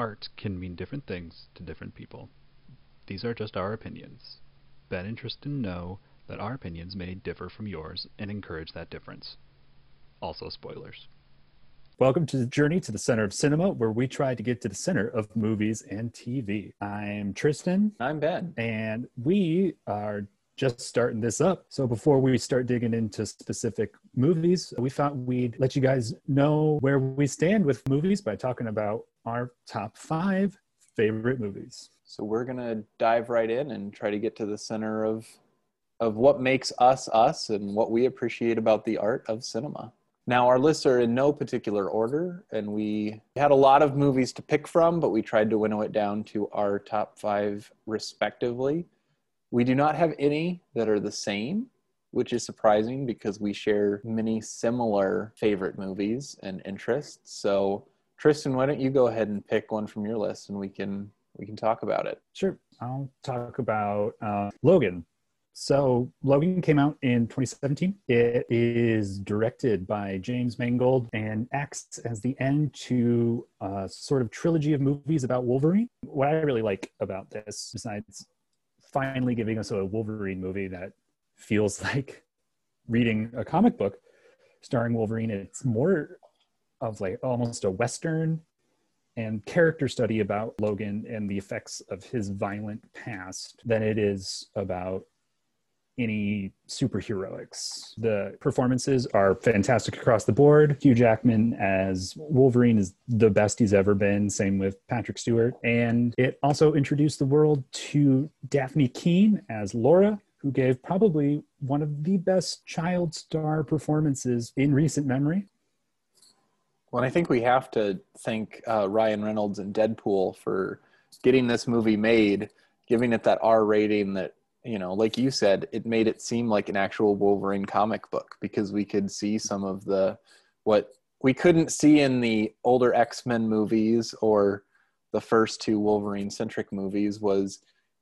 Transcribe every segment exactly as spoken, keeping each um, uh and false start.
art can mean different things to different people. These are just our opinions. That interest in know that our opinions may differ from yours and encourage that difference. Also spoilers. Welcome to the journey to the center of cinema, where we try to get to the center of movies and T V. I'm Tristan. I'm Ben. And we are just starting this up. So before we start digging into specific movies, we thought we'd let you guys know where we stand with movies by talking about our top five favorite movies. So we're going to dive right in and try to get to the center of, of what makes us us and what we appreciate about the art of cinema. Now, our lists are in no particular order, and we had a lot of movies to pick from, but we tried to winnow it down to our top five respectively. We do not have any that are the same, which is surprising because we share many similar favorite movies and interests. So, Tristan, why don't you go ahead and pick one from your list, and we can we can talk about it. Sure. I'll talk about uh, Logan. So Logan came out in twenty seventeen. It is directed by James Mangold and acts as the end to a sort of trilogy of movies about Wolverine. What I really like about this, besides finally giving us a Wolverine movie that feels like reading a comic book starring Wolverine, it's more of like almost a Western and character study about Logan and the effects of his violent past than it is about any superheroics. The performances are fantastic across the board. Hugh Jackman as Wolverine is the best he's ever been. Same with Patrick Stewart. And it also introduced the world to Daphne Keene as Laura, who gave probably one of the best child star performances in recent memory. Well, I think we have to thank uh, Ryan Reynolds and Deadpool for getting this movie made, giving it that R rating that, you know, like you said, it made it seem like an actual Wolverine comic book, because we could see some of the, what we couldn't see in the older X-Men movies or the first two Wolverine-centric movies, was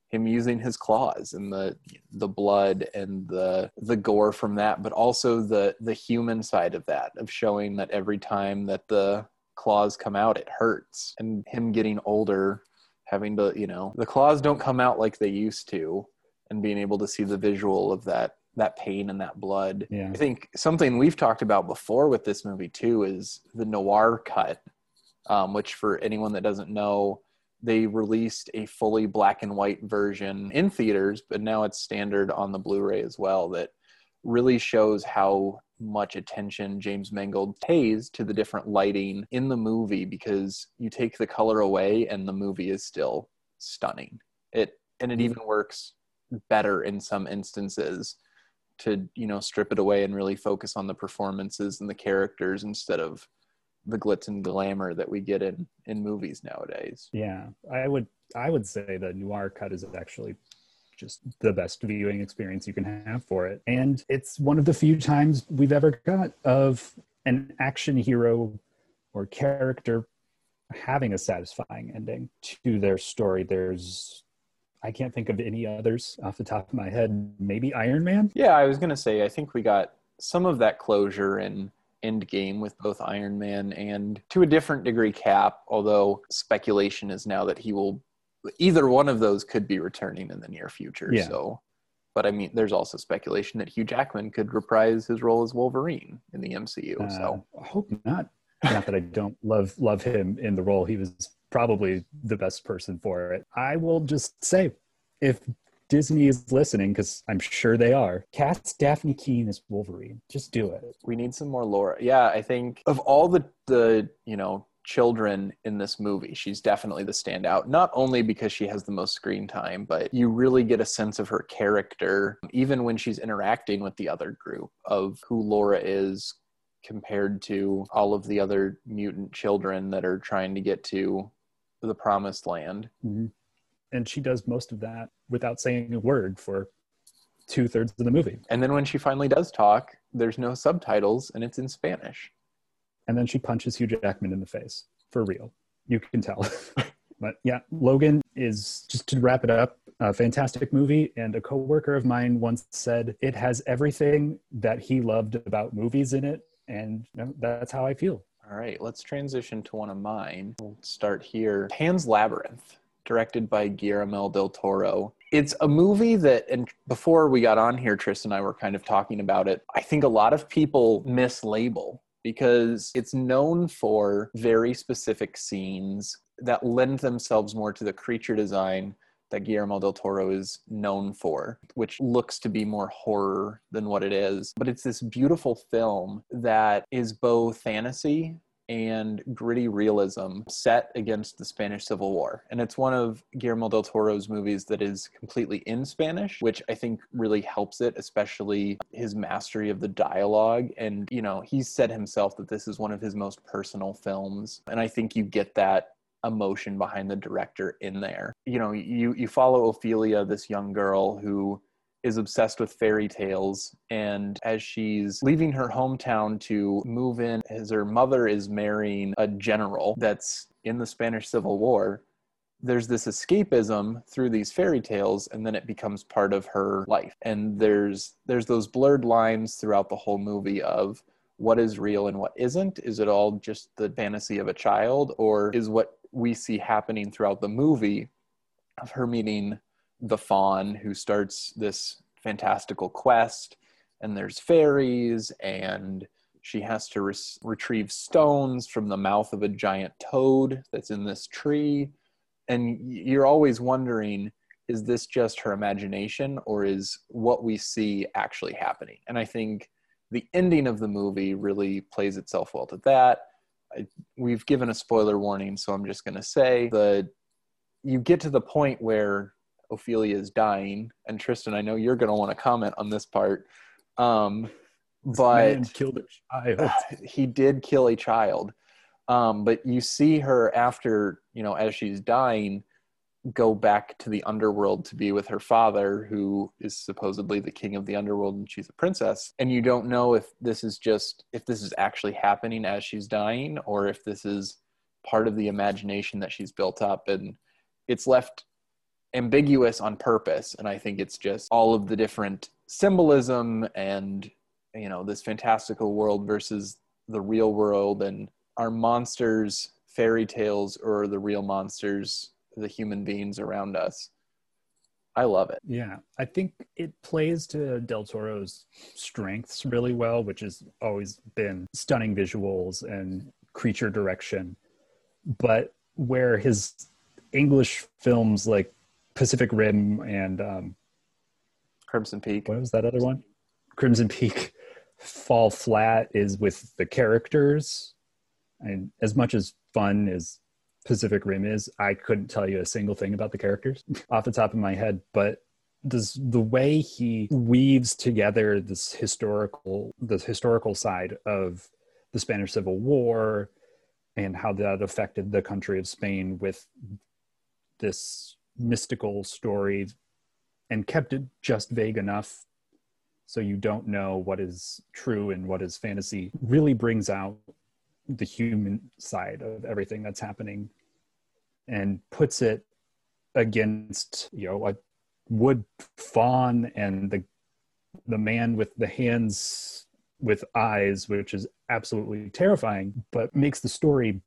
him using his claws and the the blood and the the gore from that, but also the the human side of that, of showing that every time that the claws come out, it hurts. And him getting older, having to, you know, the claws don't come out like they used to, and being able to see the visual of that that pain and that blood. Yeah. I think something we've talked about before with this movie too is the noir cut, um, which for anyone that doesn't know, they released a fully black and white version in theaters, but now it's standard on the Blu-ray as well, that really shows how much attention James Mangold pays to the different lighting in the movie, because you take the color away and the movie is still stunning. It and it even works better in some instances to, you know, strip it away and really focus on the performances and the characters instead of the glitz and glamour that we get in, in movies nowadays. Yeah. I would, I would say the noir cut is actually just the best viewing experience you can have for it. And it's one of the few times we've ever got of an action hero or character having a satisfying ending to their story. There's, I can't think of any others off the top of my head. Maybe Iron Man? Yeah, I was going to say, I think we got some of that closure in Endgame with both Iron Man and, to a different degree, Cap, although speculation is now that he will, either one of those could be returning in the near future. Yeah. So, but I mean, there's also speculation that Hugh Jackman could reprise his role as Wolverine in the M C U. Uh, so I hope not. Not that I don't love love him in the role. He was probably the best person for it. I will just say, if Disney is listening, because I'm sure they are, cast Daphne Keene as Wolverine. Just do it. We need some more Laura. Yeah, I think of all the, the you know, children in this movie, she's definitely the standout, not only because she has the most screen time, but you really get a sense of her character, even when she's interacting with the other group, of who Laura is compared to all of the other mutant children that are trying to get to the promised land. Mm-hmm. And she does most of that without saying a word for two-thirds of the movie. And then when she finally does talk, there's no subtitles, and it's in Spanish. And then she punches Hugh Jackman in the face. For real. You can tell. But yeah, Logan is, just to wrap it up, a fantastic movie. And a coworker of mine once said, it has everything that he loved about movies in it. And you know, that's how I feel. All right, let's transition to one of mine. We'll start here. Pan's Labyrinth, directed by Guillermo del Toro. It's a movie that, and before we got on here, Tristan and I were kind of talking about it. I think a lot of people mislabel because it's known for very specific scenes that lend themselves more to the creature design that Guillermo del Toro is known for, which looks to be more horror than what it is. But it's this beautiful film that is both fantasy and gritty realism set against the Spanish Civil War. And it's one of Guillermo del Toro's movies that is completely in Spanish, which I think really helps it, especially his mastery of the dialogue. And, you know, he said himself that this is one of his most personal films. And I think you get that emotion behind the director in there. You know, you, you follow Ophelia, this young girl who is obsessed with fairy tales, and as she's leaving her hometown to move in, as her mother is marrying a general that's in the Spanish Civil War, there's this escapism through these fairy tales, and then it becomes part of her life. And there's there's those blurred lines throughout the whole movie of what is real and what isn't. Is it all just the fantasy of a child, or is what we see happening throughout the movie of her meeting the faun who starts this fantastical quest, and there's fairies, and she has to re- retrieve stones from the mouth of a giant toad that's in this tree. And you're always wondering, is this just her imagination, or is what we see actually happening? And I think the ending of the movie really plays itself well to that. I, we've given a spoiler warning, so I'm just going to say that you get to the point where Ophelia is dying, and Tristan, I know you're going to want to comment on this part, um, but this man killed a child. He did kill a child, um, but you see her after, you know, as she's dying, go back to the underworld to be with her father, who is supposedly the king of the underworld, and she's a princess. And you don't know if this is just, if this is actually happening as she's dying, or if this is part of the imagination that she's built up, and it's left ambiguous on purpose. And I think it's just all of the different symbolism and, you know, this fantastical world versus the real world, and are monsters fairy tales, or are the real monsters the human beings around us? I love it. Yeah, I think it plays to Del Toro's strengths really well, which has always been stunning visuals and creature direction. But where his English films like Pacific Rim and um, Crimson Peak. What was that other one? Crimson Peak fall flat is with the characters. And as much as fun as Pacific Rim is, I couldn't tell you a single thing about the characters off the top of my head. But this, the way he weaves together this historical, the historical side of the Spanish Civil War and how that affected the country of Spain with this mystical story, and kept it just vague enough so you don't know what is true and what is fantasy, really brings out the human side of everything that's happening and puts it against, you know, a wood faun and the the man with the hands with eyes, which is absolutely terrifying, but makes the story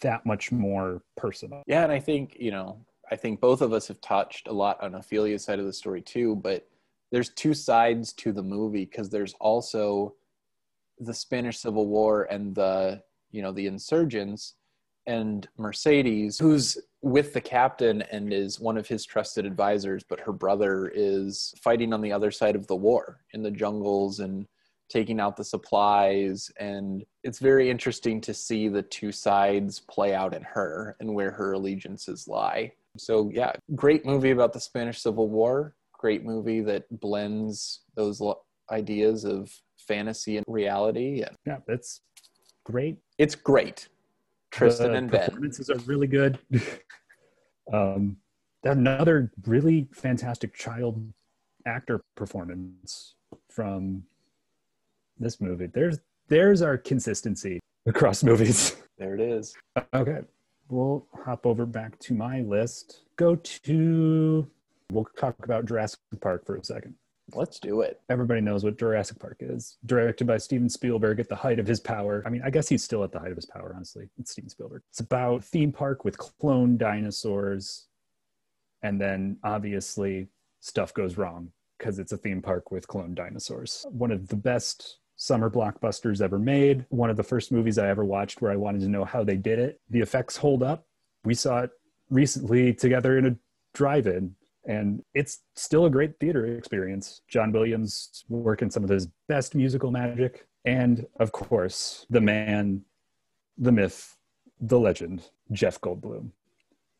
that much more personal. Yeah, and I think, you know, I think both of us have touched a lot on Ophelia's side of the story too, but there's two sides to the movie, because there's also the Spanish Civil War and the, you know, the insurgents, and Mercedes, who's with the captain and is one of his trusted advisors, but her brother is fighting on the other side of the war in the jungles and taking out the supplies. And it's very interesting to see the two sides play out in her and where her allegiances lie. So yeah, great movie about the Spanish Civil War, great movie that blends those lo- ideas of fantasy and reality. And yeah, that's great. It's great. Tristan the and Ben. Performances are really good. um, another really fantastic child actor performance from this movie. There's, there's our consistency across movies. There it is. Okay. We'll hop over back to my list. Go to, we'll talk about Jurassic Park for a second. Let's do it. Everybody knows what Jurassic Park is. Directed by Steven Spielberg at the height of his power. I mean, I guess he's still at the height of his power, honestly. It's Steven Spielberg. It's about a theme park with clone dinosaurs. And then, obviously, stuff goes wrong because it's a theme park with clone dinosaurs. One of the best summer blockbusters ever made. One of the first movies I ever watched where I wanted to know how they did it. The effects hold up. We saw it recently together in a drive-in. And it's still a great theater experience. John Williams working some of his best musical magic. And, of course, the man, the myth, the legend, Jeff Goldblum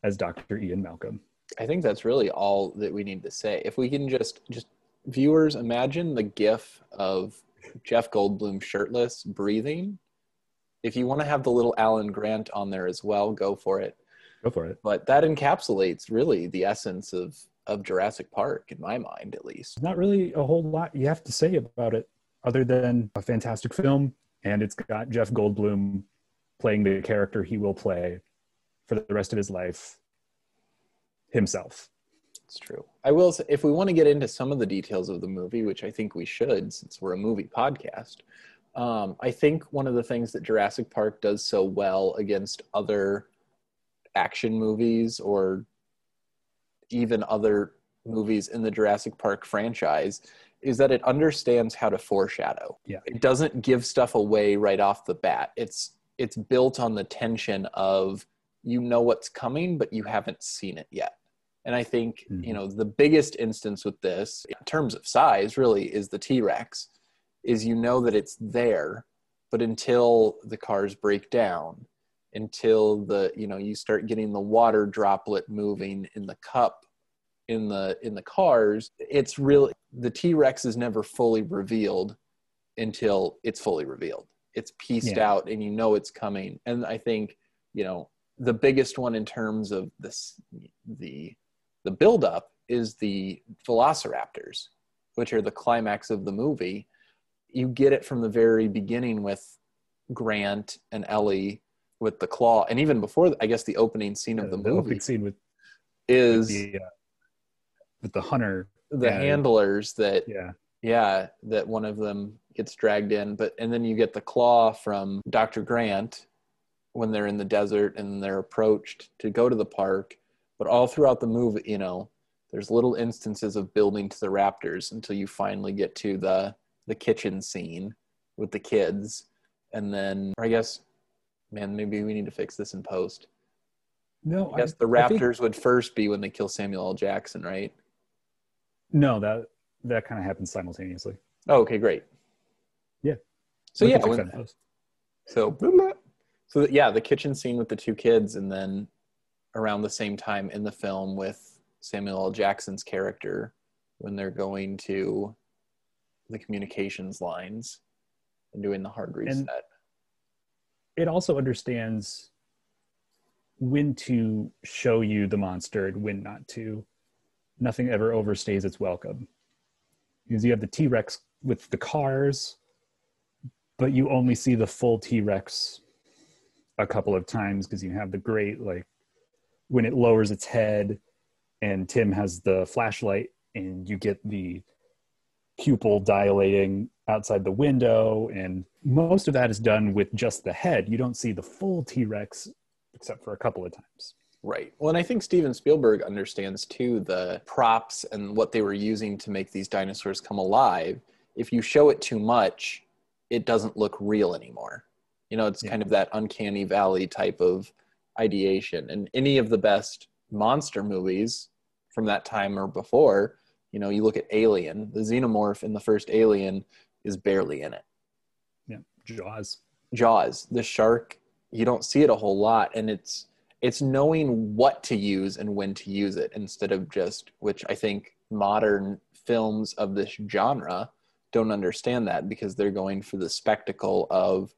as Doctor Ian Malcolm. I think that's really all that we need to say. If we can just, just viewers, imagine the gif of Jeff Goldblum shirtless breathing. If you want to have the little Alan Grant on there as well, go for it. Go for it. But that encapsulates really the essence of, of Jurassic Park, in my mind, at least. Not really a whole lot you have to say about it other than a fantastic film, and it's got Jeff Goldblum playing the character he will play for the rest of his life. Himself. It's true. I will say, if we want to get into some of the details of the movie, which I think we should since we're a movie podcast, um, I think one of the things that Jurassic Park does so well against other action movies or even other movies in the Jurassic Park franchise is that it understands how to foreshadow. Yeah. It doesn't give stuff away right off the bat. It's it's built on the tension of, you know what's coming, but you haven't seen it yet. And I think, mm-hmm. you know, the biggest instance with this, in terms of size, really, is the T-Rex, is you know that it's there, but until the cars break down, until the, you know, you start getting the water droplet moving in the cup, in the in the cars, it's really, the T-Rex is never fully revealed until it's fully revealed. It's pieced yeah. out, and you know it's coming. And I think, you know, the biggest one in terms of this, the the buildup is the velociraptors, which are the climax of the movie. You get it from the very beginning with Grant and Ellie with the claw, and even before, I guess, the opening scene of the, the movie. The opening scene with is with the, uh, with the hunter, the and, handlers that yeah, yeah, that one of them gets dragged in, but and then you get the claw from Doctor Grant when they're in the desert and they're approached to go to the park. But all throughout the movie, you know, there's little instances of building to the raptors until you finally get to the, the kitchen scene with the kids. And then, or I guess, man, maybe we need to fix this in post. No, I guess I, the raptors I think... would first be when they kill Samuel L. Jackson, right? No, that, that kind of happens simultaneously. Oh, okay, great. Yeah. So we yeah. When, so So, yeah, the kitchen scene with the two kids, and then around the same time in the film with Samuel L. Jackson's character when they're going to the communications lines and doing the hard reset. And it also understands when to show you the monster and when not to. Nothing ever overstays its welcome. Because you have the T-Rex with the cars, but you only see the full T-Rex a couple of times because you have the great, like, when it lowers its head and Tim has the flashlight and you get the pupil dilating outside the window, and most of that is done with just the head. You don't see the full T-Rex except for a couple of times. Right. Well, and I think Steven Spielberg understands too the props and what they were using to make these dinosaurs come alive. If you show it too much, it doesn't look real anymore. You know, it's yeah. kind of that uncanny valley type of ideation. And any of the best monster movies from that time or before, you know, you look at Alien, the xenomorph in the first Alien is barely in it. Yeah, Jaws. Jaws, the shark, you don't see it a whole lot. And it's it's knowing what to use and when to use it instead of just, which I think modern films of this genre don't understand that because they're going for the spectacle of,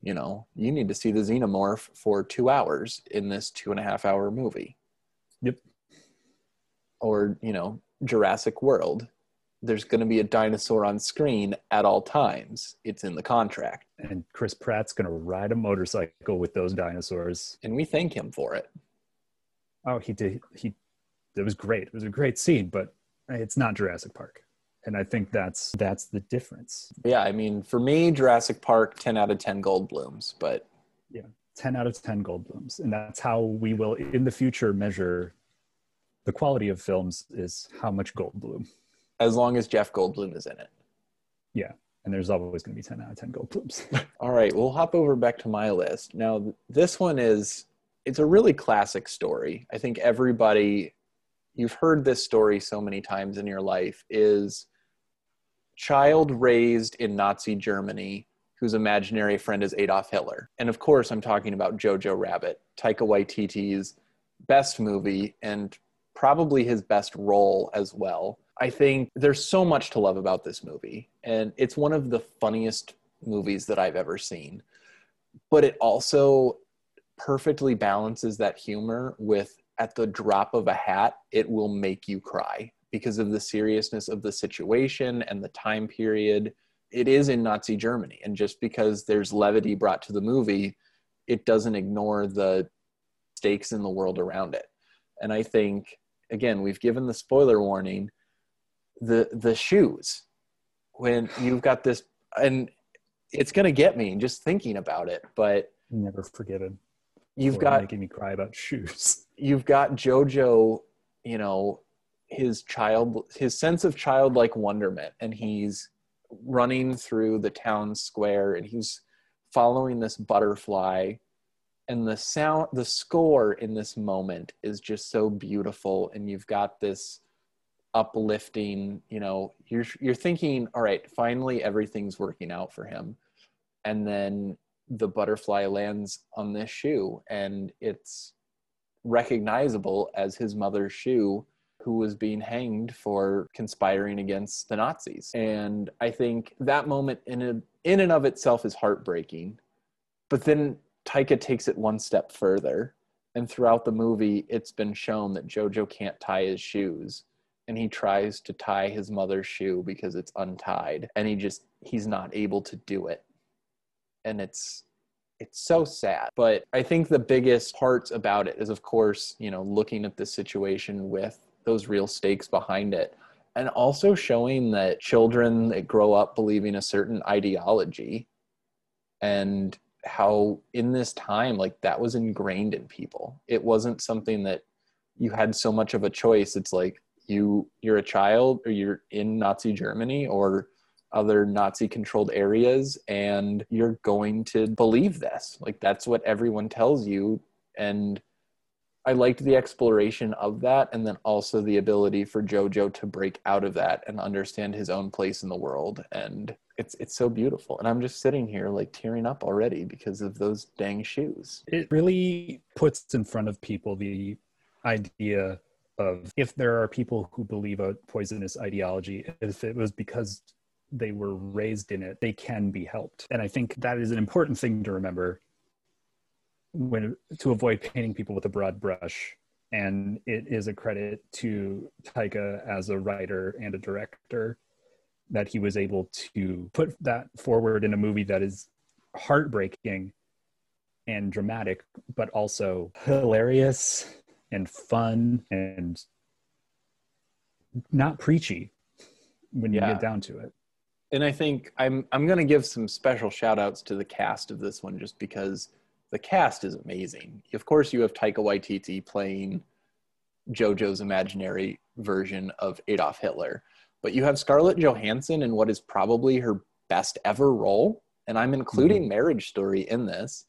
you know, you need to see the xenomorph for two hours in this two and a half hour movie. Yep. Or, you know, Jurassic World. There's going to be a dinosaur on screen at all times. It's in the contract. And Chris Pratt's going to ride a motorcycle with those dinosaurs. And we thank him for it. Oh, he did. He, it was great. It was a great scene, but it's not Jurassic Park. And I think that's that's the difference. Yeah, I mean, for me, Jurassic Park, ten out of ten Goldblums, but... Yeah, ten out of ten Goldblums. And that's how we will, in the future, measure the quality of films, is how much Goldblum. As long as Jeff Goldblum is in it. Yeah, and there's always going to be ten out of ten Goldblums. All right, we'll hop over back to my list. Now, this one is... It's a really classic story. I think everybody... You've heard this story so many times in your life, is child raised in Nazi Germany whose imaginary friend is Adolf Hitler. And of course, I'm talking about Jojo Rabbit, Taika Waititi's best movie and probably his best role as well. I think there's so much to love about this movie, and it's one of the funniest movies that I've ever seen. But it also perfectly balances that humor with, at the drop of a hat, it will make you cry because of the seriousness of the situation and the time period. It is in Nazi Germany. And just because there's levity brought to the movie, it doesn't ignore the stakes in the world around it. And I think, again, we've given the spoiler warning, the, the shoes, when you've got this, and it's going to get me just thinking about it, but never forget it. You've got making me cry about shoes. You've got Jojo, you know, his child, his sense of childlike wonderment, and he's running through the town square and he's following this butterfly, and the sound, the score in this moment is just so beautiful. And you've got this uplifting, you know, you're, you're thinking, all right, finally everything's working out for him. And then the butterfly lands on this shoe, and it's recognizable as his mother's shoe, who was being hanged for conspiring against the Nazis. And I think that moment in a, in and of itself is heartbreaking, but then Taika takes it one step further. And throughout the movie, it's been shown that Jojo can't tie his shoes, and he tries to tie his mother's shoe because it's untied, and he just, he's not able to do it. And it's it's so sad. But I think the biggest parts about it is, of course, you know, looking at the situation with those real stakes behind it, and also showing that children that grow up believing a certain ideology, and how in this time, like, that was ingrained in people. It wasn't something that you had so much of a choice. It's like you you're a child, or you're in Nazi Germany or other Nazi-controlled areas, and you're going to believe this. Like, that's what everyone tells you. And I liked the exploration of that, and then also the ability for Jojo to break out of that and understand his own place in the world. And it's it's so beautiful. And I'm just sitting here, like, tearing up already because of those dang shoes. It really puts in front of people the idea of, if there are people who believe a poisonous ideology, if it was because they were raised in it, they can be helped. And I think that is an important thing to remember, when to avoid painting people with a broad brush. And it is a credit to Taika as a writer and a director that he was able to put that forward in a movie that is heartbreaking and dramatic, but also hilarious and fun and not preachy when you yeah. get down to it. And I think I'm I'm going to give some special shout outs to the cast of this one, just because the cast is amazing. Of course, you have Taika Waititi playing Jojo's imaginary version of Adolf Hitler, but you have Scarlett Johansson in what is probably her best ever role, and I'm including mm-hmm. Marriage Story in this,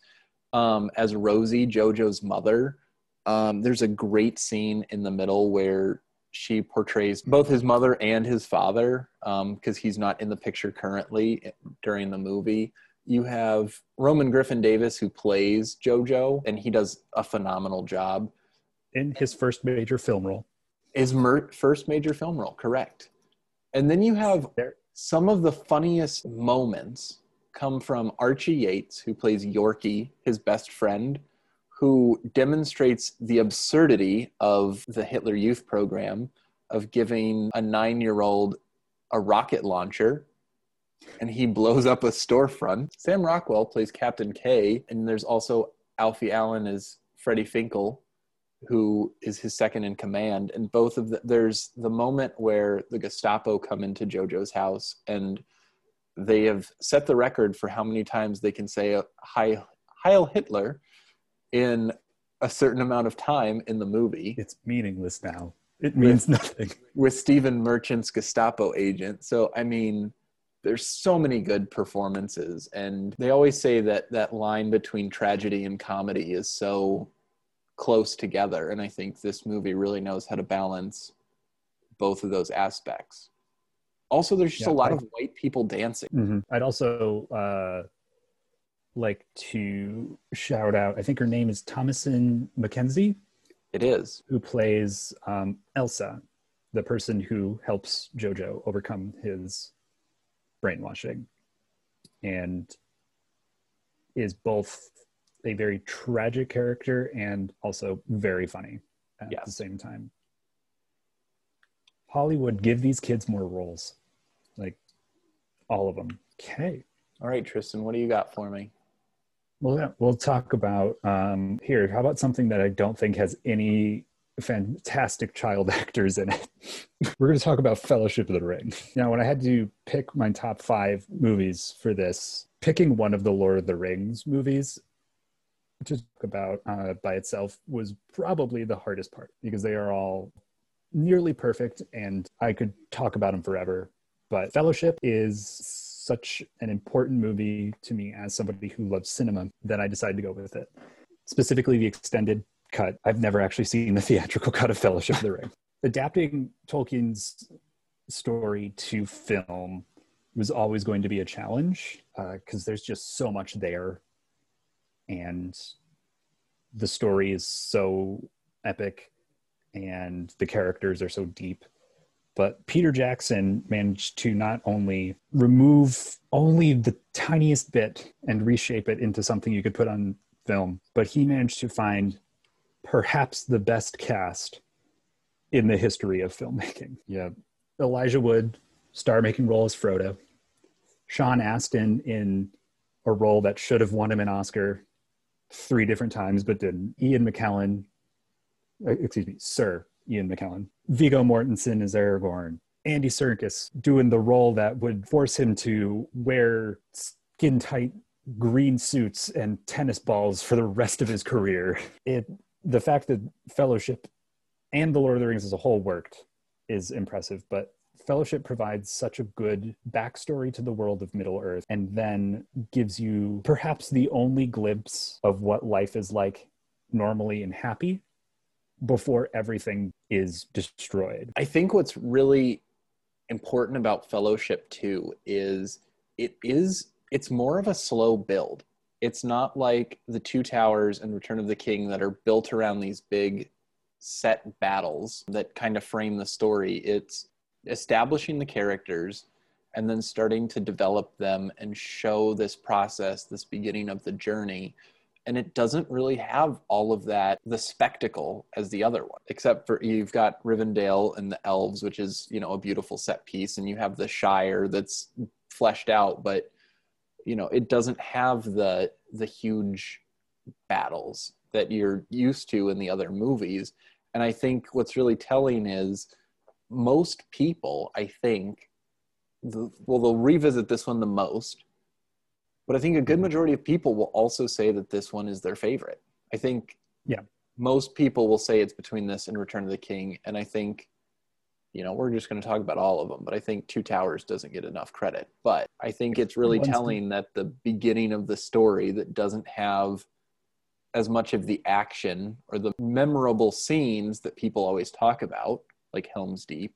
um, as Rosie, Jojo's mother. Um, there's a great scene in the middle where she portrays both his mother and his father, um, because he's not in the picture currently during the movie. You have Roman Griffin Davis, who plays Jojo, and he does a phenomenal job. In his first major film role. His mer- first major film role, correct. And then you have some of the funniest moments come from Archie Yates, who plays Yorkie, his best friend, who demonstrates the absurdity of the Hitler Youth program of giving a nine-year-old a rocket launcher, and he blows up a storefront. Sam Rockwell plays Captain K, and there's also Alfie Allen as Freddie Finkel, who is his second in command. And both of the, there's the moment where the Gestapo come into Jojo's house, and they have set the record for how many times they can say Heil, Heil Hitler in a certain amount of time in the movie. It's meaningless now. It means with, nothing. With Stephen Merchant's Gestapo agent. So, I mean, there's so many good performances. And they always say that that line between tragedy and comedy is so close together. And I think this movie really knows how to balance both of those aspects. Also, there's just yeah, a lot I, of white people dancing. Mm-hmm. I'd also uh, like to shout out, I think her name is Thomasin McKenzie. It is. Who plays um, Elsa, the person who helps Jojo overcome his brainwashing, and is both a very tragic character and also very funny at yes. the same time. Hollywood, give these kids more roles. Like, all of them. Okay. All right, Tristan, what do you got for me? Well, yeah, we'll talk about, um, here, how about something that I don't think has any fantastic child actors in it? We're going to talk about Fellowship of the Ring. Now, when I had to pick my top five movies for this, picking one of the Lord of the Rings movies to talk about uh, by itself was probably the hardest part, because they are all nearly perfect and I could talk about them forever. But Fellowship is such an important movie to me as somebody who loves cinema that I decided to go with it. Specifically the extended cut. I've never actually seen the theatrical cut of Fellowship of the Ring. Adapting Tolkien's story to film was always going to be a challenge because uh, there's just so much there. And the story is so epic and the characters are so deep. But Peter Jackson managed to not only remove only the tiniest bit and reshape it into something you could put on film, but he managed to find perhaps the best cast in the history of filmmaking. Yeah. Elijah Wood, star-making role as Frodo. Sean Astin in a role that should have won him an Oscar three different times, but didn't. Ian McKellen, excuse me, Sir Ian McKellen. Viggo Mortensen as Aragorn. Andy Serkis doing the role that would force him to wear skin-tight green suits and tennis balls for the rest of his career. It, the fact that Fellowship and The Lord of the Rings as a whole worked is impressive, but Fellowship provides such a good backstory to the world of Middle-earth and then gives you perhaps the only glimpse of what life is like normally and happy before everything is destroyed. I think what's really important about Fellowship too is it is it's more of a slow build. It's not like the Two Towers and Return of the King that are built around these big set battles that kind of frame the story. It's establishing the characters and then starting to develop them and show this process, this beginning of the journey. And it doesn't really have all of that, the spectacle as the other one, except for you've got Rivendell and the elves, which is, you know, a beautiful set piece. And you have the Shire that's fleshed out, but, you know, it doesn't have the the huge battles that you're used to in the other movies. And I think what's really telling is most people, I think, the, well, they'll revisit this one the most. But I think a good majority of people will also say that this one is their favorite. I think yeah. most people will say it's between this and Return of the King. And I think, you know, we're just going to talk about all of them, but I think Two Towers doesn't get enough credit. But I think it's really One's telling the- that the beginning of the story that doesn't have as much of the action or the memorable scenes that people always talk about, like Helm's Deep,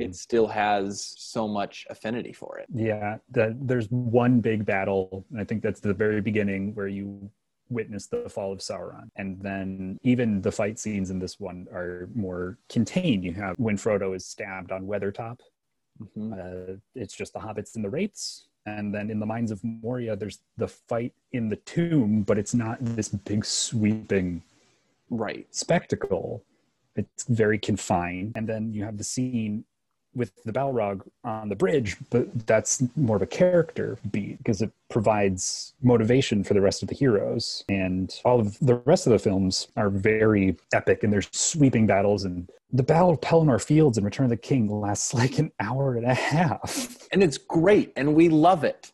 it still has so much affinity for it. Yeah, the, there's one big battle, and I think that's the very beginning where you witness the fall of Sauron. And then even the fight scenes in this one are more contained. You have when Frodo is stabbed on Weathertop. Mm-hmm. Uh, it's just the hobbits and the wraiths. And then in the Mines of Moria, there's the fight in the tomb, but it's not this big sweeping right spectacle. It's very confined. And then you have the scene with the Balrog on the bridge, but that's more of a character beat because it provides motivation for the rest of the heroes. And all of the rest of the films are very epic, and there's sweeping battles. And the Battle of Pelennor Fields in Return of the King lasts like an hour and a half. And it's great, and we love it.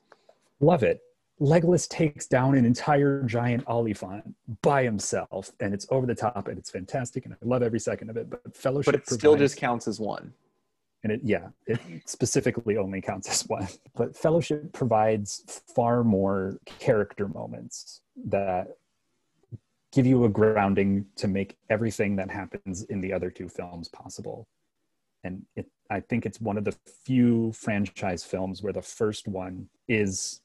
Love it. Legolas takes down an entire giant Olifant by himself, and it's over the top, and it's fantastic, and I love every second of it. But Fellowship, but it still provides, just counts as one. And it, yeah, it specifically only counts as one. But Fellowship provides far more character moments that give you a grounding to make everything that happens in the other two films possible. And it, I think it's one of the few franchise films where the first one is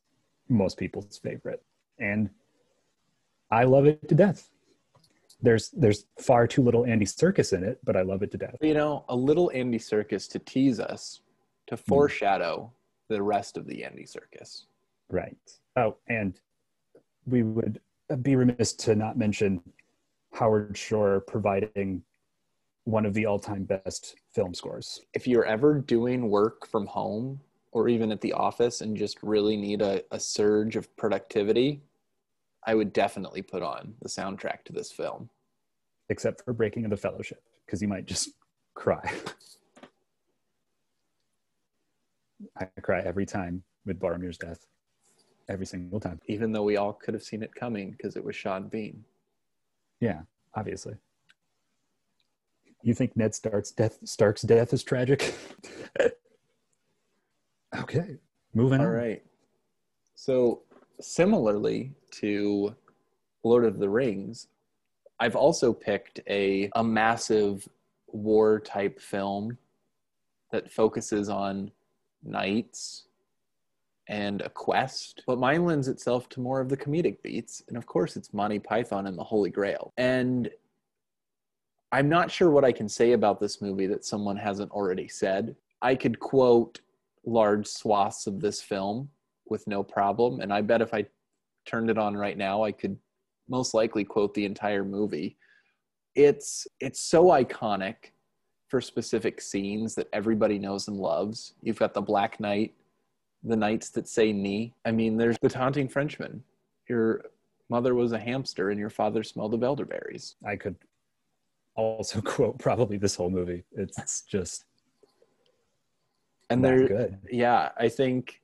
most people's favorite. And I love it to death. There's there's far too little Andy Serkis in it, but I love it to death. You know, a little Andy Serkis to tease us, to foreshadow mm. the rest of the Andy Serkis. Right. Oh, and we would be remiss to not mention Howard Shore providing one of the all-time best film scores. If you're ever doing work from home or even at the office and just really need a, a surge of productivity, I would definitely put on the soundtrack to this film. Except for Breaking of the Fellowship, because you might just cry. I cry every time with Boromir's death. Every single time. Even though we all could have seen it coming because it was Sean Bean. Yeah, obviously. You think Ned Stark's death, Stark's death is tragic? Okay, moving on. All right. So, similarly to Lord of the Rings, I've also picked a, a massive war-type film that focuses on knights and a quest. But mine lends itself to more of the comedic beats. And of course, it's Monty Python and the Holy Grail. And I'm not sure what I can say about this movie that someone hasn't already said. I could quote large swaths of this film with no problem. And I bet if I turned it on right now, I could most likely quote the entire movie. It's it's so iconic for specific scenes that everybody knows and loves. You've got the Black Knight, the knights that say knee. I mean, there's the taunting Frenchman. Your mother was a hamster and your father smelled of elderberries. I could also quote probably this whole movie. It's just and they're good. Yeah, I think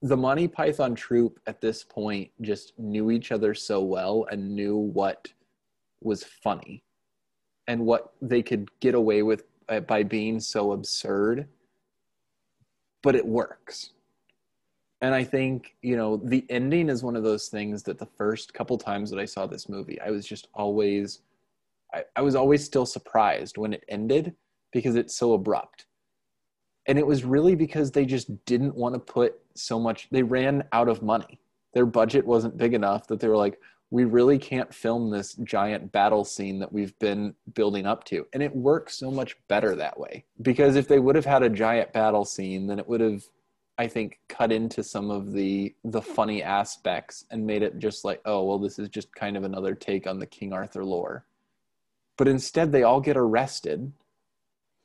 the Monty Python troupe at this point just knew each other so well and knew what was funny and what they could get away with by being so absurd, but it works. And I think, you know, the ending is one of those things that the first couple times that I saw this movie, I was just always, I, I was always still surprised when it ended because it's so abrupt. And it was really because they just didn't want to put so much, they ran out of money. Their budget wasn't big enough that they were like, we really can't film this giant battle scene that we've been building up to. And it works so much better that way. Because if they would have had a giant battle scene, then it would have, I think, cut into some of the the funny aspects and made it just like, oh, well, this is just kind of another take on the King Arthur lore. But instead, they all get arrested.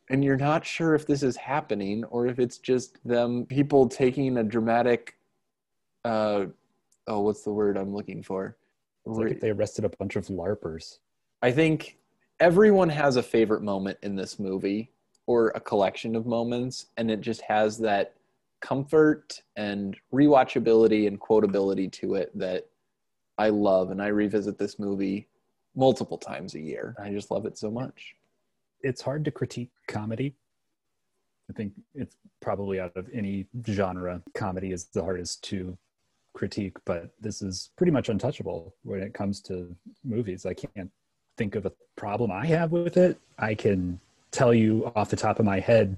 And you're not sure if this is happening or if it's just them people taking a dramatic, uh, oh, what's the word I'm looking for? It's like if they arrested a bunch of LARPers. I think everyone has a favorite moment in this movie or a collection of moments. And it just has that comfort and rewatchability and quotability to it that I love. And I revisit this movie multiple times a year. I just love it so much. It's hard to critique comedy. I think it's probably out of any genre, comedy is the hardest to critique, but this is pretty much untouchable when it comes to movies. I can't think of a problem I have with it. I can tell you off the top of my head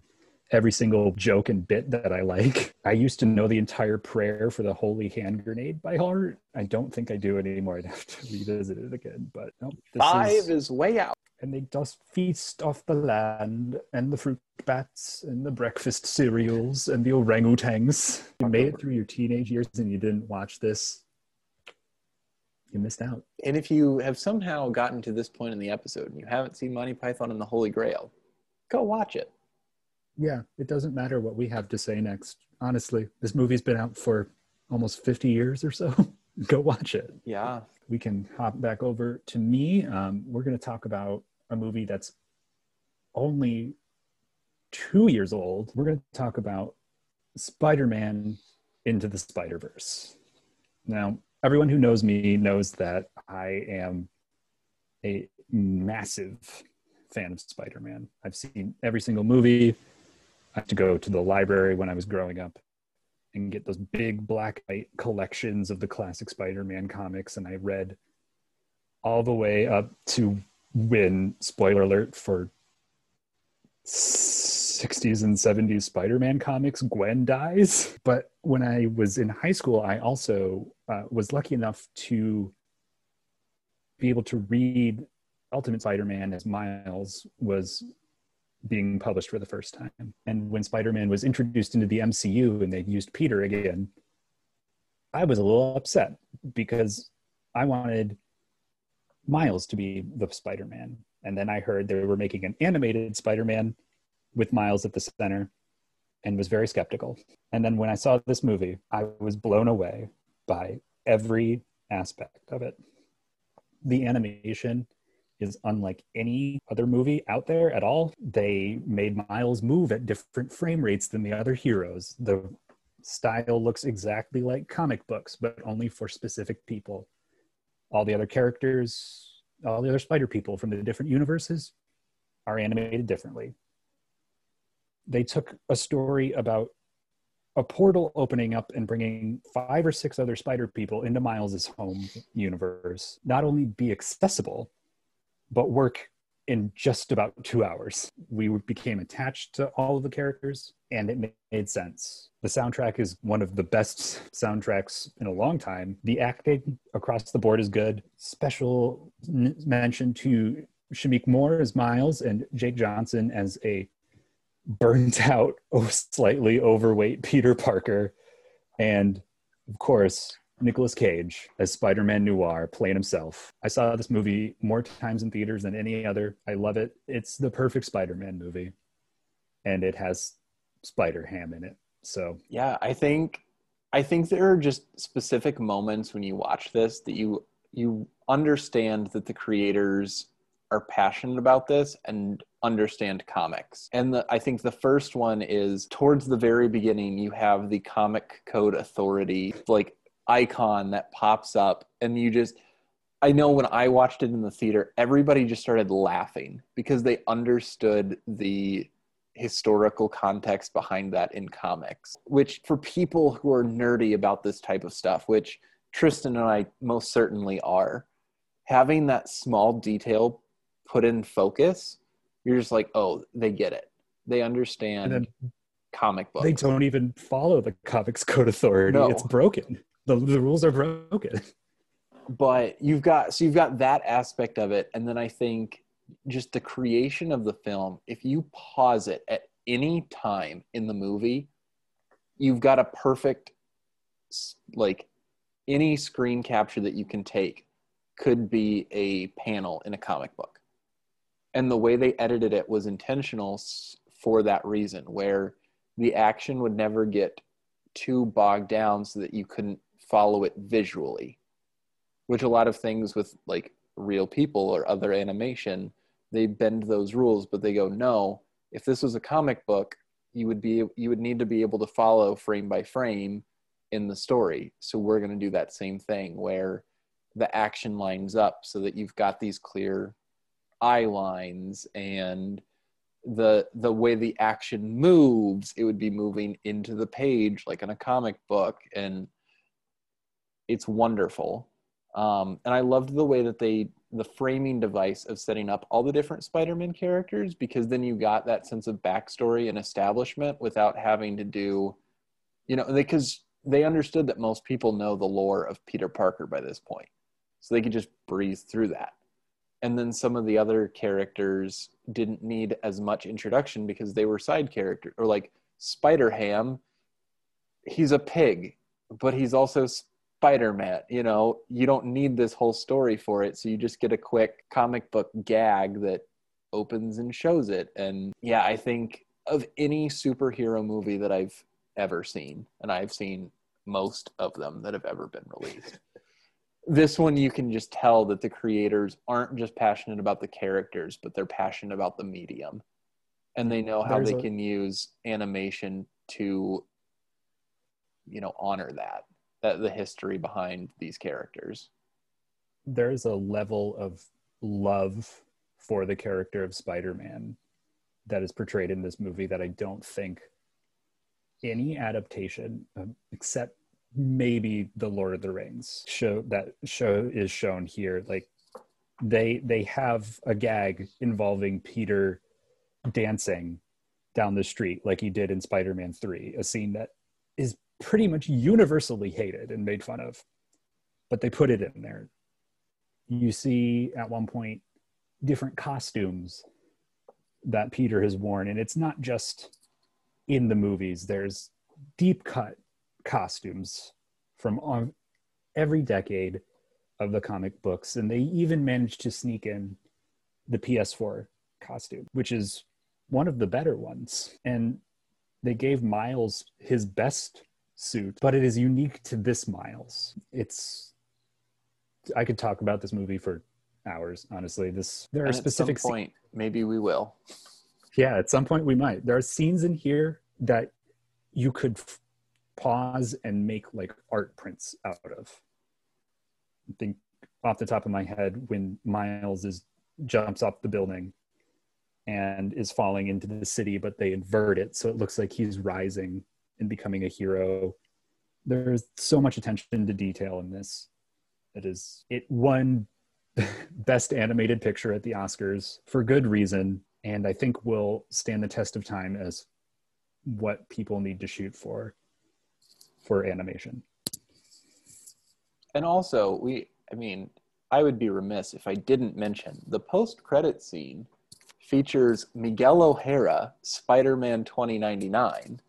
every single joke and bit that I like. I used to know the entire prayer for the Holy Hand Grenade by heart. I don't think I do it anymore. I'd have to revisit it again, but nope. This Five is, is way out. And they just feast off the land and the fruit bats and the breakfast cereals and the orangutans. You made it through your teenage years and you didn't watch this. You missed out. And if you have somehow gotten to this point in the episode and you haven't seen Monty Python and the Holy Grail, go watch it. Yeah, it doesn't matter what we have to say next. Honestly, this movie's been out for almost fifty years or so. Go watch it. Yeah. We can hop back over to me. Um, we're going to talk about a movie that's only two years old. We're going to talk about Spider-Man Into the Spider-Verse. Now, everyone who knows me knows that I am a massive fan of Spider-Man. I've seen every single movie. I have to go to the library when I was growing up and get those big black and white collections of the classic Spider-Man comics. And I read all the way up to when, spoiler alert for sixties and seventies Spider-Man comics, Gwen dies. But when I was in high school, I also uh, was lucky enough to be able to read Ultimate Spider-Man as Miles was being published for the first time. And when Spider-Man was introduced into the M C U and they used Peter again, I was a little upset because I wanted Miles to be the Spider-Man. And then I heard they were making an animated Spider-Man with Miles at the center and was very skeptical. And then when I saw this movie, I was blown away by every aspect of it. The animation is unlike any other movie out there at all. They made Miles move at different frame rates than the other heroes. The style looks exactly like comic books, but only for specific people. All the other characters, all the other spider people from the different universes are animated differently. They took a story about a portal opening up and bringing five or six other spider people into Miles's home universe, not only be accessible, but work in just about two hours. We became attached to all of the characters and it made sense. The soundtrack is one of the best soundtracks in a long time. The acting across the board is good. Special mention to Shameik Moore as Miles and Jake Johnson as a burnt out, oh, slightly overweight Peter Parker. And of course, Nicolas Cage as Spider-Man Noir, playing himself. I saw this movie more times in theaters than any other. I love it. It's the perfect Spider-Man movie. And it has Spider-Ham in it. So yeah, I think I think there are just specific moments when you watch this that you you understand that the creators are passionate about this and understand comics. And the, I think the first one is towards the very beginning, you have the Comic Code Authority, like, icon that pops up, and you just, I know when I watched it in the theater, everybody just started laughing because they understood the historical context behind that in comics, which for people who are nerdy about this type of stuff, which Tristan and I most certainly are, having that small detail put in focus, you're just like, oh, they get it. They understand then, comic books. They don't even follow the Comics Code Authority. No. It's broken. The, the rules are broken. But you've got, so you've got that aspect of it. And then I think just the creation of the film, if you pause it at any time in the movie, you've got a perfect, like, any screen capture that you can take could be a panel in a comic book. And the way they edited it was intentional for that reason, where the action would never get too bogged down so that you couldn't follow it visually, which a lot of things with like real people or other animation, they bend those rules, but they go, no, if this was a comic book, you would be, you would need to be able to follow frame by frame in the story. So we're going to do that same thing where the action lines up so that you've got these clear eye lines, and the the way the action moves, it would be moving into the page like in a comic book, and it's wonderful. Um, and I loved the way that they, the framing device of setting up all the different Spider-Man characters, because then you got that sense of backstory and establishment without having to do, you know, because they, they understood that most people know the lore of Peter Parker by this point. So they could just breeze through that. And then some of the other characters didn't need as much introduction because they were side characters, or like Spider-Ham, he's a pig, but he's also Spider-Man, you know, you don't need this whole story for it. So you just get a quick comic book gag that opens and shows it. And yeah, I think of any superhero movie that I've ever seen, and I've seen most of them that have ever been released. This one, you can just tell that the creators aren't just passionate about the characters, but they're passionate about the medium. And they know how There's they a... can use animation to, you know, honor that, that the history behind these characters. There's a level of love for the character of Spider-Man that is portrayed in this movie that I don't think any adaptation, except maybe the Lord of the Rings show that show is shown here. Like they they have a gag involving Peter dancing down the street like he did in Spider-Man three, a scene that is pretty much universally hated and made fun of, but they put it in there. You see at one point different costumes that Peter has worn, and it's not just in the movies. There's deep cut costumes from on every decade of the comic books, and they even managed to sneak in the P S four costume, which is one of the better ones. And they gave Miles his best suit, but it is unique to this Miles. It's I could talk about this movie for hours, honestly. This there and are specific at some point, scenes. Maybe we will. Yeah, at some point we might. There are scenes in here that you could f- pause and make like art prints out of. I think off the top of my head, when Miles is jumps off the building and is falling into the city, but they invert it so it looks like he's rising and becoming a hero. There's so much attention to detail in this. It is it won Best Animated Picture at the Oscars for good reason, and I think will stand the test of time as what people need to shoot for for animation. And also, we I mean, I would be remiss if I didn't mention the post-credit scene features Miguel O'Hara, Spider-Man twenty ninety-nine,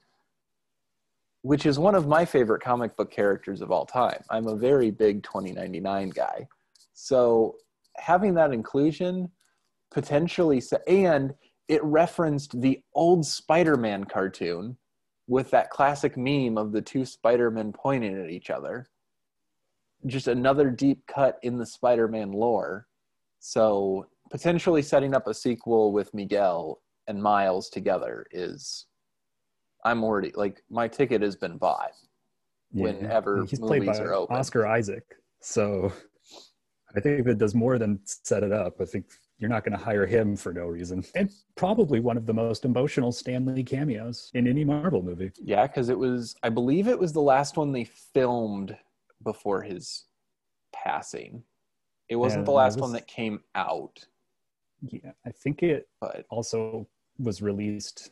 which is one of my favorite comic book characters of all time. I'm a very big twenty ninety-nine guy. So having that inclusion potentially, and it referenced the old Spider-Man cartoon with that classic meme of the two Spider-Men pointing at each other. Just another deep cut in the Spider-Man lore. So potentially setting up a sequel with Miguel and Miles together is... I'm already, like, my ticket has been bought yeah. whenever He's movies played by are open. Oscar Isaac, so I think if it does more than set it up, I think you're not going to hire him for no reason. And probably one of the most emotional Stan Lee cameos in any Marvel movie. Yeah, because it was, I believe it was the last one they filmed before his passing. It wasn't yeah, the last was, one that came out. Yeah, I think it but, also was released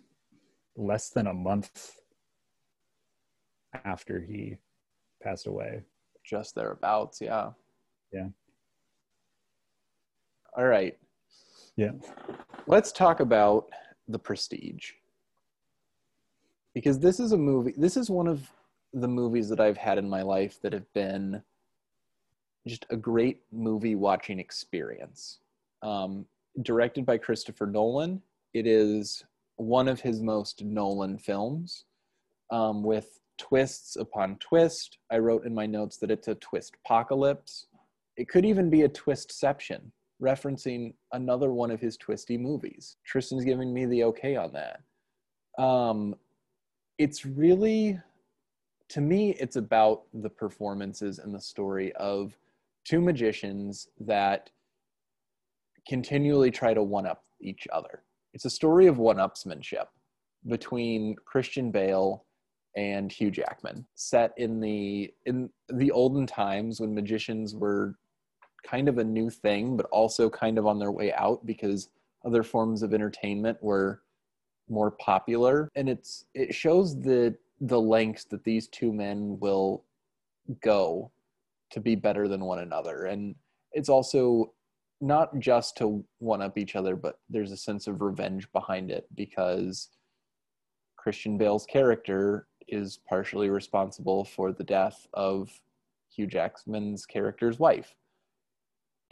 less than a month after he passed away. Just thereabouts, yeah. Yeah. All right. Yeah. Let's talk about The Prestige. Because this is a movie, this is one of the movies that I've had in my life that have been just a great movie watching experience. Um, directed by Christopher Nolan, it is one of his most Nolan films, um, with twists upon twist. I wrote in my notes that it's a twist-pocalypse. It could even be a twistception, referencing another one of his twisty movies. Tristan's giving me the okay on that. Um, it's really, to me, it's about the performances and the story of two magicians that continually try to one-up each other. It's a story of one-upsmanship between Christian Bale and Hugh Jackman, set in the in the olden times when magicians were kind of a new thing, but also kind of on their way out because other forms of entertainment were more popular. And it's it shows the the lengths that these two men will go to be better than one another. And it's also not just to one-up each other, but there's a sense of revenge behind it because Christian Bale's character is partially responsible for the death of Hugh Jackman's character's wife.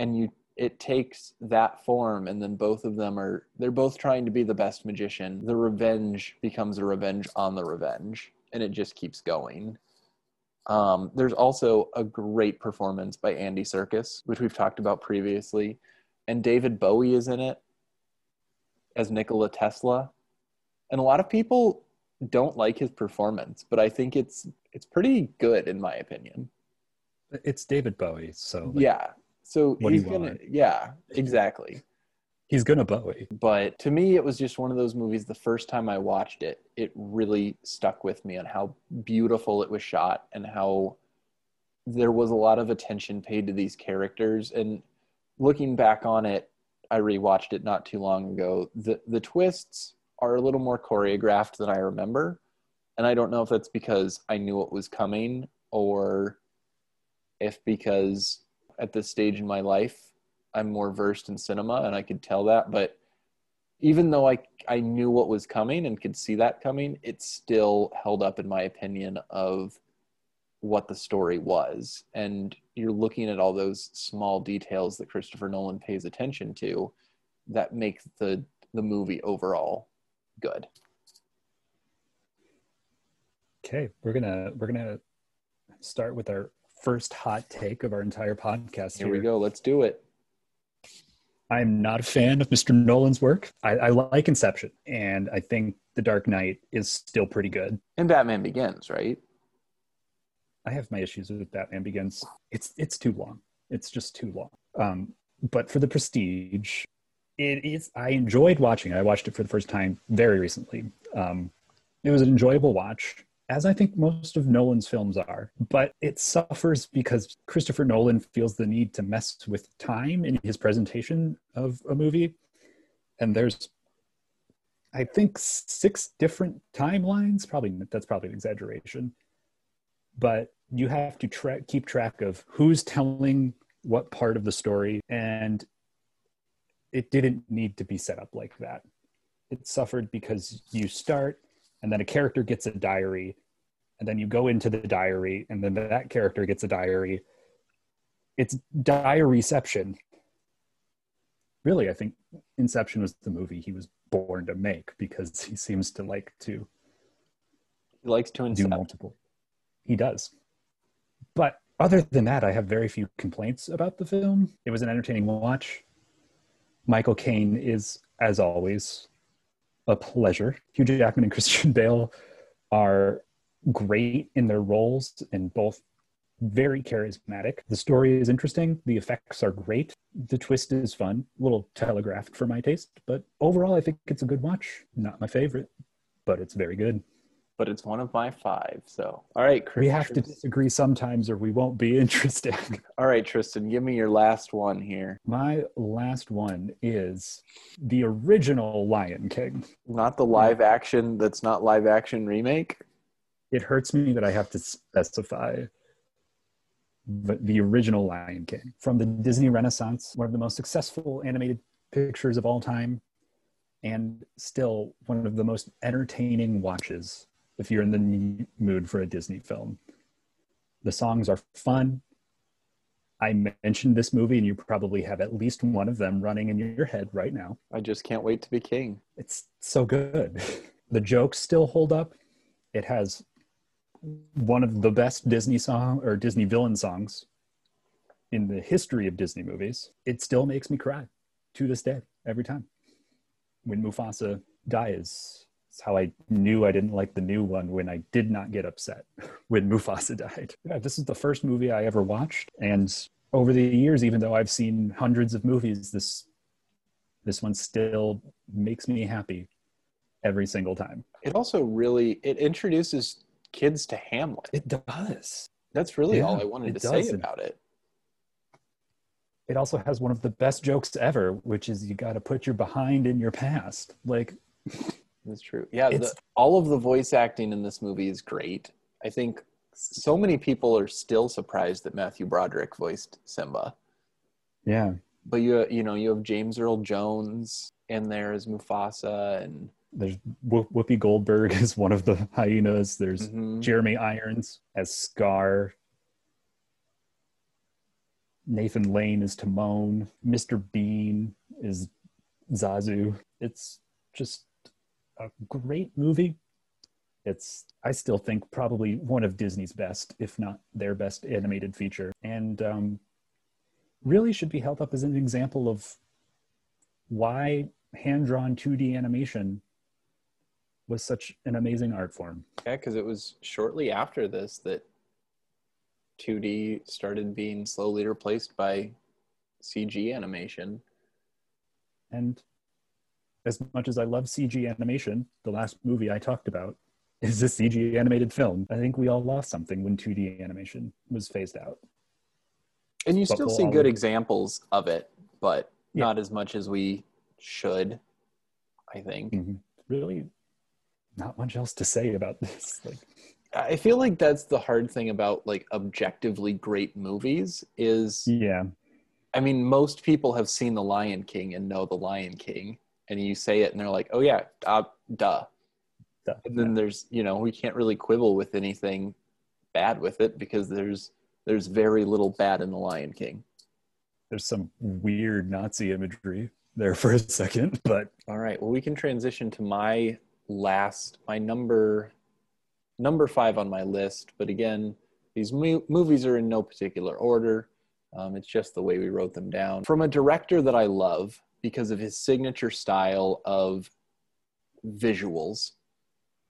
And you it takes that form, and then both of them are, they're both trying to be the best magician. The revenge becomes a revenge on the revenge, and it just keeps going. Um, there's also a great performance by Andy Serkis, which we've talked about previously, and David Bowie is in it as Nikola Tesla. And a lot of people don't like his performance, but I think it's it's pretty good in my opinion. It's David Bowie, so like, yeah. So he's gonna, want? yeah, exactly. He's gonna Bowie. But to me, it was just one of those movies. The first time I watched it, it really stuck with me on how beautiful it was shot and how there was a lot of attention paid to these characters. And looking back on it, I rewatched it not too long ago. The the twists are a little more choreographed than I remember. And I don't know if that's because I knew it was coming or if because at this stage in my life, I'm more versed in cinema and I could tell that. But even though I, I knew what was coming and could see that coming, it still held up in my opinion of what the story was. And you're looking at all those small details that Christopher Nolan pays attention to that make the, the movie overall good. Okay, we're gonna we're gonna start with our first hot take of our entire podcast. Here, here. we go. Let's do it. I'm not a fan of Mister Nolan's work. I, I like Inception, and I think The Dark Knight is still pretty good. And Batman Begins, right? I have my issues with Batman Begins. It's it's too long. It's just too long. Um, but for The Prestige, it is. I enjoyed watching it. I watched it for the first time very recently. Um, it was an enjoyable watch, as I think most of Nolan's films are, but it suffers because Christopher Nolan feels the need to mess with time in his presentation of a movie. And there's, I think, six different timelines. Probably that's probably an exaggeration, but you have to tra- keep track of who's telling what part of the story, and it didn't need to be set up like that. It suffered because you start, and then a character gets a diary, and then you go into the diary, and then that character gets a diary. It's diaryception. Really, I think Inception was the movie he was born to make, because he seems to like to he likes to incept. do multiple. He does. But other than that, I have very few complaints about the film. It was an entertaining watch. Michael Caine is, as always, a pleasure. Hugh Jackman and Christian Bale are great in their roles and both very charismatic. The story is interesting. The effects are great. The twist is fun. A little telegraphed for my taste, but overall I think it's a good watch. Not my favorite, but it's very good. But it's one of my five, so. All right, Chris. We have to disagree sometimes or we won't be interesting. All right, Tristan, give me your last one here. My last one is the original Lion King. Not the live action, that's not live action remake? It hurts me that I have to specify, but the original Lion King. From the Disney Renaissance, one of the most successful animated pictures of all time, and still one of the most entertaining watches if you're in the mood for a Disney film. The songs are fun. I mentioned this movie, and you probably have at least one of them running in your head right now. I just can't wait to be king. It's so good. The jokes still hold up. It has one of the best Disney song or Disney villain songs in the history of Disney movies. It still makes me cry to this day, every time. When Mufasa dies, it's how I knew I didn't like the new one, when I did not get upset when Mufasa died. Yeah, this is the first movie I ever watched. And over the years, even though I've seen hundreds of movies, this this one still makes me happy every single time. It also really, it introduces kids to Hamlet. It does. That's really yeah, all I wanted to does. say about it. It also has one of the best jokes ever, which is you got to put your behind in your past. Like, that's true. Yeah, the, all of the voice acting in this movie is great. I think so many people are still surprised that Matthew Broderick voiced Simba. Yeah, but you you know you have James Earl Jones in there as Mufasa, and there's Whoopi Goldberg as one of the hyenas. There's mm-hmm. Jeremy Irons as Scar. Nathan Lane is Timon. Mister Bean is Zazu. It's just a great movie. It's, I still think, probably one of Disney's best, if not their best animated feature. And um, really should be held up as an example of why hand-drawn two D animation was such an amazing art form. Yeah, because it was shortly after this that two D started being slowly replaced by C G animation. And as much as I love C G animation, the last movie I talked about is a C G animated film. I think we all lost something when two D animation was phased out. And you but still we'll see all... good examples of it, but yeah. not as much as we should, I think. Mm-hmm. Really, not much else to say about this. Like, I feel like that's the hard thing about like objectively great movies is... Yeah. I mean, most people have seen The Lion King and know The Lion King, and you say it and they're like, oh yeah, uh, duh. duh. And then yeah. there's, you know, we can't really quibble with anything bad with it because there's there's very little bad in The Lion King. There's some weird Nazi imagery there for a second, but... All right, well, we can transition to my last, my number... Number five on my list, but again, these mo- movies are in no particular order. Um, it's just the way we wrote them down. From a director that I love because of his signature style of visuals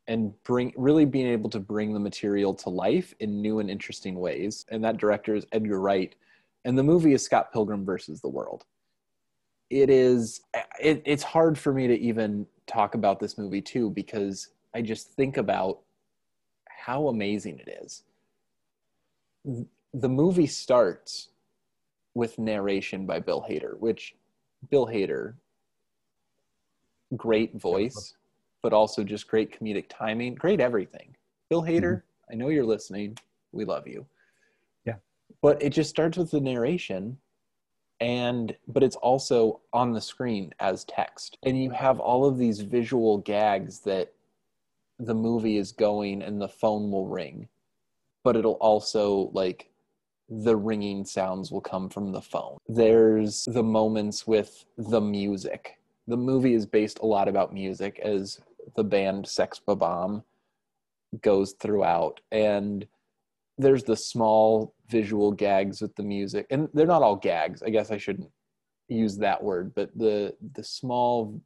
and bring really being able to bring the material to life in new and interesting ways. And that director is Edgar Wright. And the movie is Scott Pilgrim versus the World. It is, it, it's hard for me to even talk about this movie too, because I just think about how amazing it is. The movie starts with narration by Bill Hader, which Bill Hader, great voice, but also just great comedic timing, great everything. Bill Hader, mm-hmm. I know you're listening. We love you. Yeah. But it just starts with the narration, and but it's also on the screen as text. And you have all of these visual gags that the movie is going and the phone will ring, but it'll also like the ringing sounds will come from the phone. There's the moments with the music. The movie is based a lot about music as the band Sex Bomb goes throughout. And there's the small visual gags with the music. And they're not all gags. I guess I shouldn't use that word, but the the small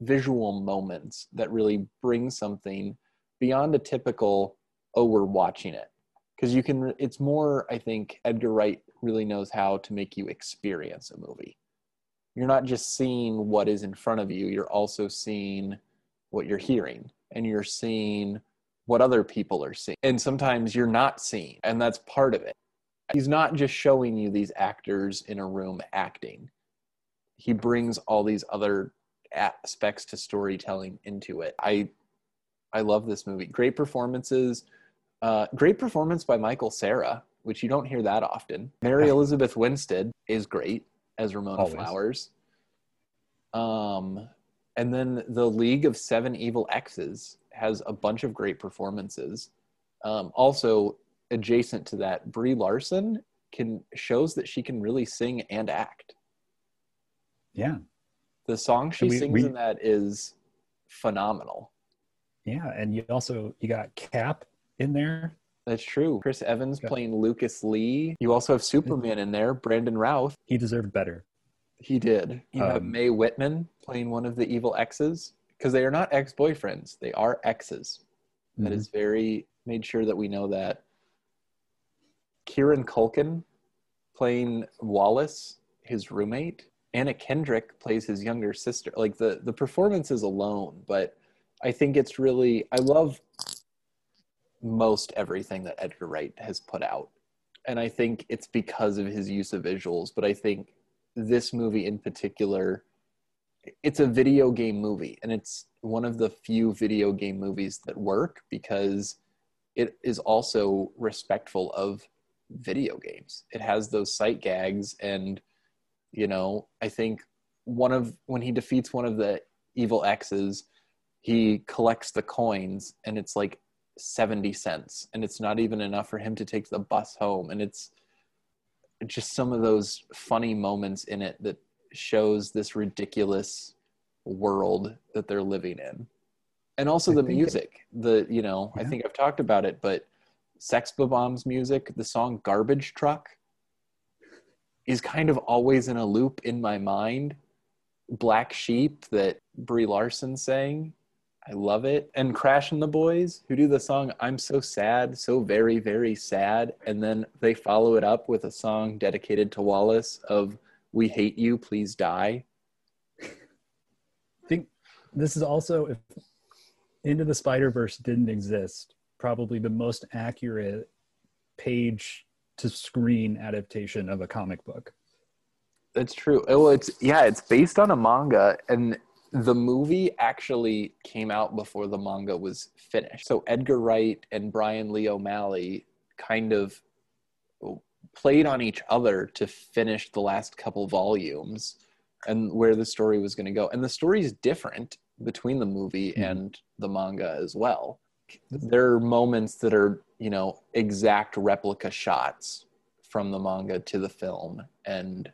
visual moments that really bring something beyond a typical, oh, we're watching it. Because you can, it's more, I think, Edgar Wright really knows how to make you experience a movie. You're not just seeing what is in front of you, you're also seeing what you're hearing, and you're seeing what other people are seeing. And sometimes you're not seeing, and that's part of it. He's not just showing you these actors in a room acting. He brings all these other aspects to storytelling into it. I I love this movie. Great performances. Uh, great performance by Michael Cera, which you don't hear that often. Mary Elizabeth Winstead is great as Ramona Always. Flowers. Um, and then The League of Seven Evil Exes has a bunch of great performances. Um, also adjacent to that, Brie Larson can shows that she can really sing and act. Yeah. The song she we, sings we, in that is phenomenal. Yeah, and you also, you got Cap in there. That's true. Chris Evans yeah. playing Lucas Lee. You also have Superman in there, Brandon Routh. He deserved better. He did. You um, have Mae Whitman playing one of the evil exes, because they are not ex-boyfriends. They are exes. Mm-hmm. That is very, made sure that we know that. Kieran Culkin playing Wallace, his roommate. Anna Kendrick plays his younger sister. Like the, the performance is alone, but I think it's really, I love most everything that Edgar Wright has put out. And I think it's because of his use of visuals, but I think this movie in particular, it's a video game movie, and it's one of the few video game movies that work because it is also respectful of video games. It has those sight gags and you know, I think one of when he defeats one of the evil exes, he collects the coins and it's like seventy cents and it's not even enough for him to take the bus home. And it's just some of those funny moments in it that shows this ridiculous world that they're living in. And also the music, it, the, you know, yeah. I think I've talked about it, but Sex Bombs music, the song Garbage Truck is kind of always in a loop in my mind. Black Sheep that Brie Larson sang, I love it. And Crash and the Boys, who do the song I'm So Sad, So Very, Very Sad. And then they follow it up with a song dedicated to Wallace of We Hate You, Please Die. I think this is also, if Into the Spider-Verse didn't exist, probably the most accurate page to screen adaptation of a comic book. That's true. Well, it's, yeah, it's based on a manga, and the movie actually came out before the manga was finished. So Edgar Wright and Brian Lee O'Malley kind of played on each other to finish the last couple volumes and where the story was going to go. And the story is different between the movie mm. and the manga as well. There are moments that are, you know, exact replica shots from the manga to the film. And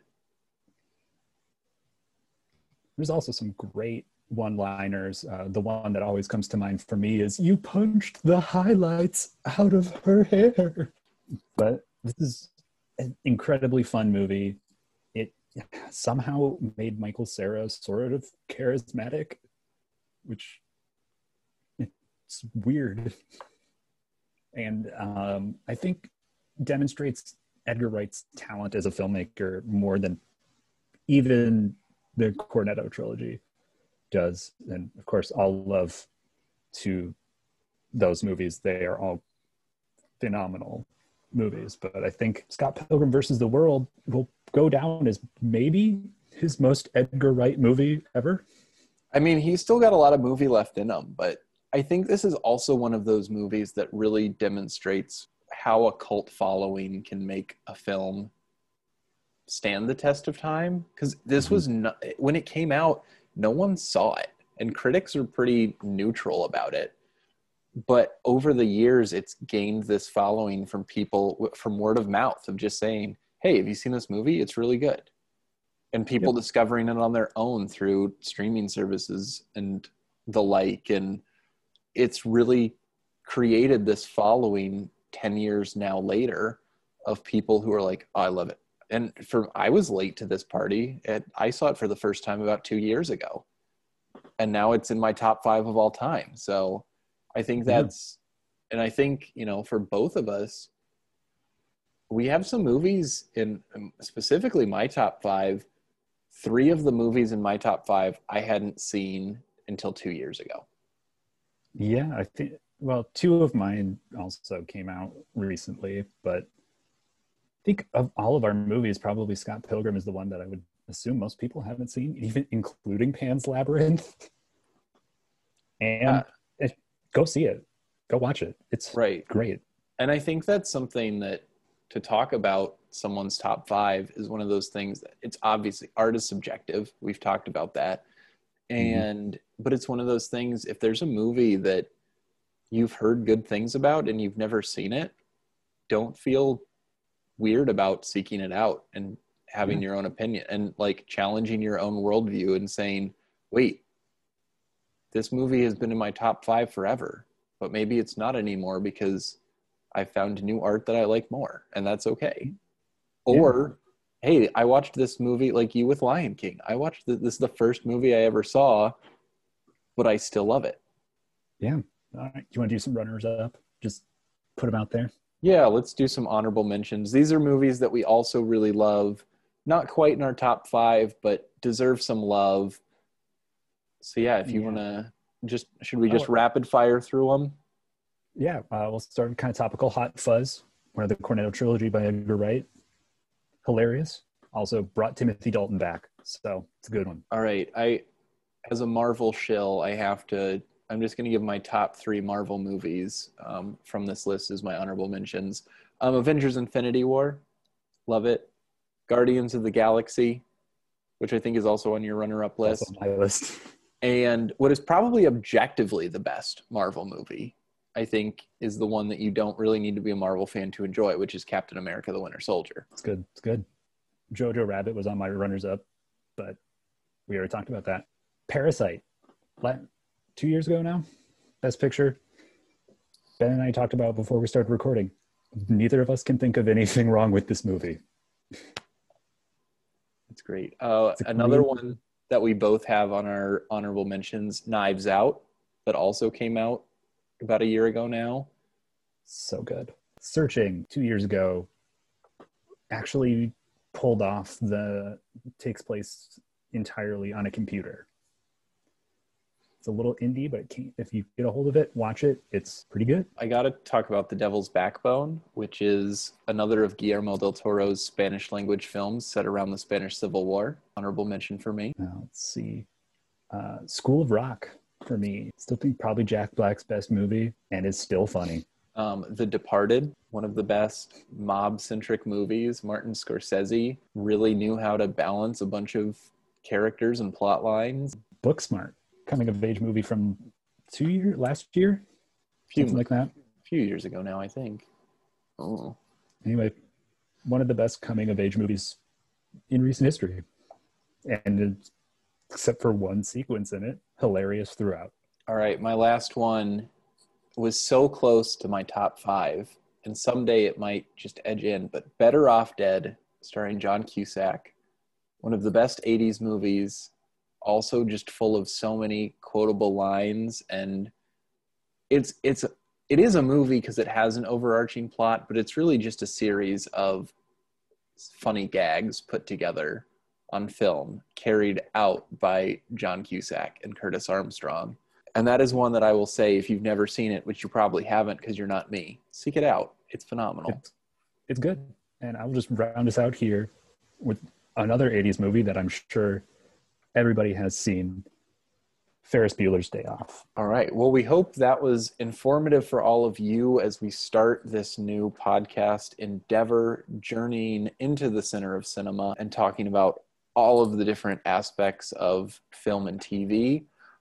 there's also some great one-liners. Uh, the one that always comes to mind for me is, you punched the highlights out of her hair. But this is an incredibly fun movie. It somehow made Michael Cera sort of charismatic, which it's weird. And um, I think demonstrates Edgar Wright's talent as a filmmaker more than even the Cornetto trilogy does. And of course, all love to those movies. They are all phenomenal movies, but I think Scott Pilgrim versus the World will go down as maybe his most Edgar Wright movie ever. I mean, he's still got a lot of movie left in him, but I think this is also one of those movies that really demonstrates how a cult following can make a film stand the test of time, because this was not, when it came out, no one saw it, and critics are pretty neutral about it. But over the years, it's gained this following from people, from word of mouth, of just saying, hey, have you seen this movie? It's really good. And people yep. discovering it on their own through streaming services and the like. And it's really created this following ten years now later of people who are like, oh, I love it. And for, I was late to this party. And I saw it for the first time about two years ago. And now it's in my top five of all time. So I think that's, yeah. and I think, you know, for both of us, we have some movies in specifically my top five. Three of the movies in my top five I hadn't seen until two years ago. Yeah, I think, well, two of mine also came out recently, but I think of all of our movies, probably Scott Pilgrim is the one that I would assume most people haven't seen, even including Pan's Labyrinth. And uh, it, go see it. Go watch it. It's right. great. And I think that's something that, to talk about someone's top five is one of those things that it's obviously, art is subjective. We've talked about that. And, mm-hmm. but it's one of those things, if there's a movie that you've heard good things about and you've never seen it, don't feel weird about seeking it out and having mm-hmm. your own opinion and like challenging your own worldview and saying, wait, this movie has been in my top five forever, but maybe it's not anymore because I found new art that I like more, and that's okay. Or, yeah. hey, I watched this movie, like you with Lion King. I watched the, this is the first movie I ever saw, but I still love it. Yeah. All right. You want to do some runners up? Just put them out there. Yeah, let's do some honorable mentions. These are movies that we also really love. Not quite in our top five, but deserve some love. So yeah, if you yeah. want to just, should we just oh. rapid fire through them? Yeah, uh, we'll start kind of topical. Hot Fuzz, one of the Cornetto trilogy by Edgar Wright. Hilarious. Also brought Timothy Dalton back, so it's a good one. All right, I, as a Marvel shill, I have to, I'm just going to give my top three Marvel movies um, from this list as my honorable mentions. Um, Avengers Infinity War, love it. Guardians of the Galaxy, which I think is also on your runner-up list. Also on my list. And what is probably objectively the best Marvel movie. I think, is the one that you don't really need to be a Marvel fan to enjoy, which is Captain America: The Winter Soldier. It's good. It's good. Jojo Rabbit was on my runners-up, but we already talked about that. Parasite, two years ago now, Best Picture. Ben and I talked about before we started recording. Neither of us can think of anything wrong with this movie. That's great. Uh, another great one that we both have on our honorable mentions, Knives Out, that also came out about a year ago now. So good. Searching, two years ago, actually pulled off the takes place entirely on a computer. It's a little indie, but it can't, if you get a hold of it, watch it. It's pretty good. I got to talk about The Devil's Backbone, which is another of Guillermo del Toro's Spanish language films set around the Spanish Civil War. Honorable mention for me. Now, let's see. Uh, School of Rock for me. Still think probably Jack Black's best movie, and it's still funny. Um, The Departed, one of the best mob-centric movies. Martin Scorsese really knew how to balance a bunch of characters and plot lines. Booksmart. Coming of age movie from two years last year, few, something like that. A few years ago now, I think. Oh, anyway, one of the best coming of age movies in recent history, and except for one sequence in it, hilarious throughout. All right, my last one was so close to my top five, and someday it might just edge in. But Better Off Dead, starring John Cusack, one of the best eighties movies. Also just full of so many quotable lines, and it's it's it is a movie because it has an overarching plot, but it's really just a series of funny gags put together on film, carried out by John Cusack and Curtis Armstrong. And that is one that I will say, if you've never seen it, which you probably haven't because you're not me, seek it out. It's phenomenal. It's, it's good. And I'll just round us out here with another eighties movie that I'm sure everybody has seen, Ferris Bueller's Day Off. All right. Well, we hope that was informative for all of you as we start this new podcast endeavor, journeying into the center of cinema and talking about all of the different aspects of film and T V.